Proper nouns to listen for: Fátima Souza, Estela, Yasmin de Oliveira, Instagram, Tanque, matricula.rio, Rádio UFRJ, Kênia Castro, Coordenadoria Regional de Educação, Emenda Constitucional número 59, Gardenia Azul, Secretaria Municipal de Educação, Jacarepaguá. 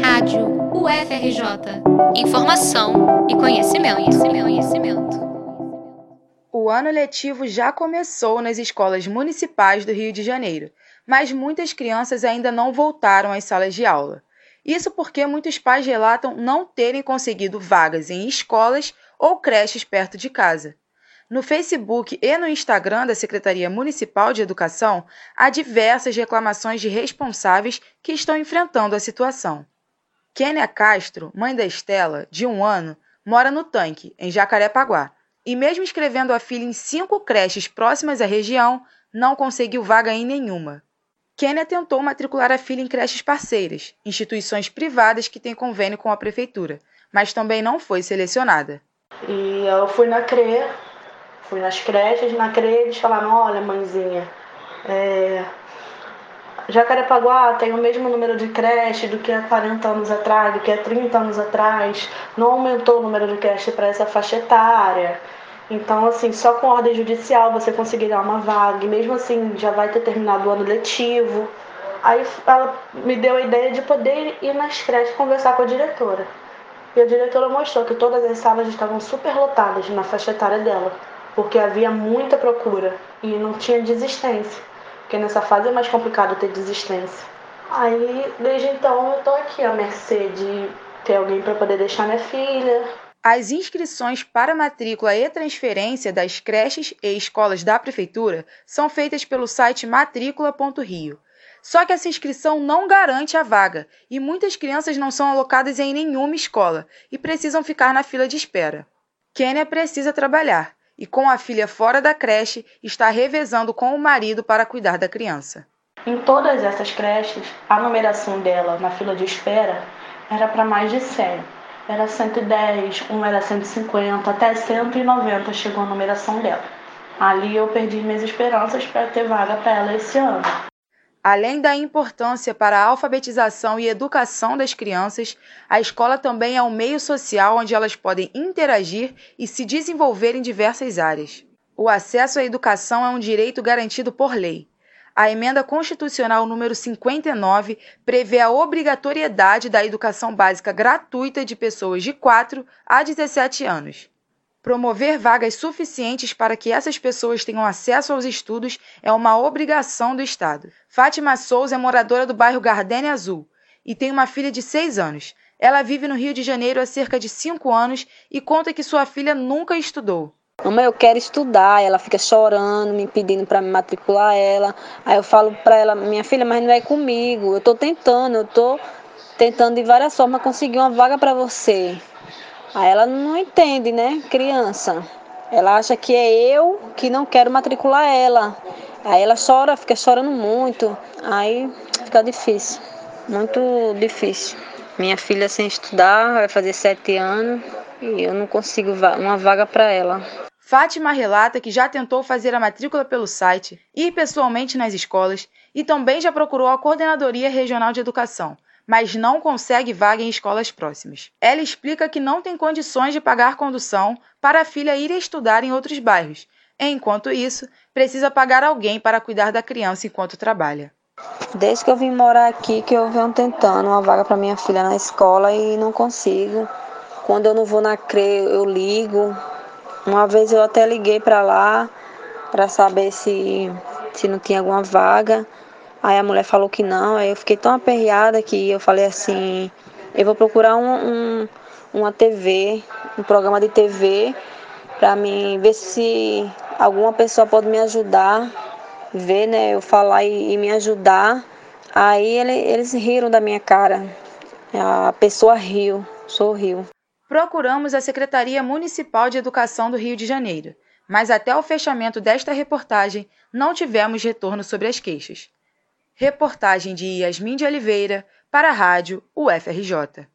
Rádio UFRJ. Informação e conhecimento. O ano letivo já começou nas escolas municipais do Rio de Janeiro, mas muitas crianças ainda não voltaram às salas de aula. Isso porque muitos pais relatam não terem conseguido vagas em escolas ou creches perto de casa. No Facebook e no Instagram da Secretaria Municipal de Educação, há diversas reclamações de responsáveis que estão enfrentando a situação. Kênia Castro, mãe da Estela, de 1 ano, mora no Tanque, em Jacarepaguá, e mesmo escrevendo a filha em 5 creches próximas à região, não conseguiu vaga em nenhuma. Kênia tentou matricular a filha em creches parceiras, instituições privadas que têm convênio com a prefeitura, mas também não foi selecionada. E eu fui na CRE, fui nas creches, na CRE eles falaram: olha, mãezinha, Jacarepaguá tem o mesmo número de creche do que há 40 anos atrás, do que há 30 anos atrás, não aumentou o número de creche para essa faixa etária. Então, assim, só com ordem judicial você conseguirá uma vaga, e mesmo assim já vai ter terminado o ano letivo. Aí ela me deu a ideia de poder ir nas creches conversar com a diretora. E a diretora mostrou que todas as salas estavam superlotadas na faixa etária dela, porque havia muita procura e não tinha desistência, porque nessa fase é mais complicado ter desistência. Aí, desde então, eu estou aqui à mercê de ter alguém para poder deixar minha filha. As inscrições para matrícula e transferência das creches e escolas da prefeitura são feitas pelo site matricula.rio. Só que essa inscrição não garante a vaga e muitas crianças não são alocadas em nenhuma escola e precisam ficar na fila de espera. Kênia precisa trabalhar e, com a filha fora da creche, está revezando com o marido para cuidar da criança. Em todas essas creches, a numeração dela na fila de espera era para mais de 100. Era 110, um era 150, até 190 chegou a numeração dela. Ali eu perdi minhas esperanças para ter vaga para ela esse ano. Além da importância para a alfabetização e educação das crianças, a escola também é um meio social onde elas podem interagir e se desenvolver em diversas áreas. O acesso à educação é um direito garantido por lei. A Emenda Constitucional número 59 prevê a obrigatoriedade da educação básica gratuita de pessoas de 4 a 17 anos. Promover vagas suficientes para que essas pessoas tenham acesso aos estudos é uma obrigação do Estado. Fátima Souza é moradora do bairro Gardenia Azul e tem uma filha de 6 anos. Ela vive no Rio de Janeiro há cerca de 5 anos e conta que sua filha nunca estudou. Mamãe, eu quero estudar. Ela fica chorando, me pedindo para me matricular ela. Aí eu falo para ela: minha filha, mas não é comigo. Eu estou tentando de várias formas conseguir uma vaga para você. Aí ela não entende, né? Criança. Ela acha que é eu que não quero matricular ela. Aí ela chora, fica chorando muito. Aí fica difícil, muito difícil. Minha filha sem estudar, vai fazer 7 anos e eu não consigo uma vaga para ela. Fátima relata que já tentou fazer a matrícula pelo site, ir pessoalmente nas escolas e também já procurou a Coordenadoria Regional de Educação, mas não consegue vaga em escolas próximas. Ela explica que não tem condições de pagar condução para a filha ir estudar em outros bairros. Enquanto isso, precisa pagar alguém para cuidar da criança enquanto trabalha. Desde que eu vim morar aqui, que eu venho tentando uma vaga para minha filha na escola e não consigo. Quando eu não vou na CRE, eu ligo. Uma vez eu até liguei para lá para saber se não tinha alguma vaga. Aí a mulher falou que não. Aí eu fiquei tão aperreada que eu falei assim: eu vou procurar um programa de TV, para mim ver se alguma pessoa pode me ajudar, ver, né, eu falar e me ajudar. Aí eles riram da minha cara. A pessoa sorriu. Procuramos a Secretaria Municipal de Educação do Rio de Janeiro, mas até o fechamento desta reportagem não tivemos retorno sobre as queixas. Reportagem de Yasmin de Oliveira para a Rádio UFRJ.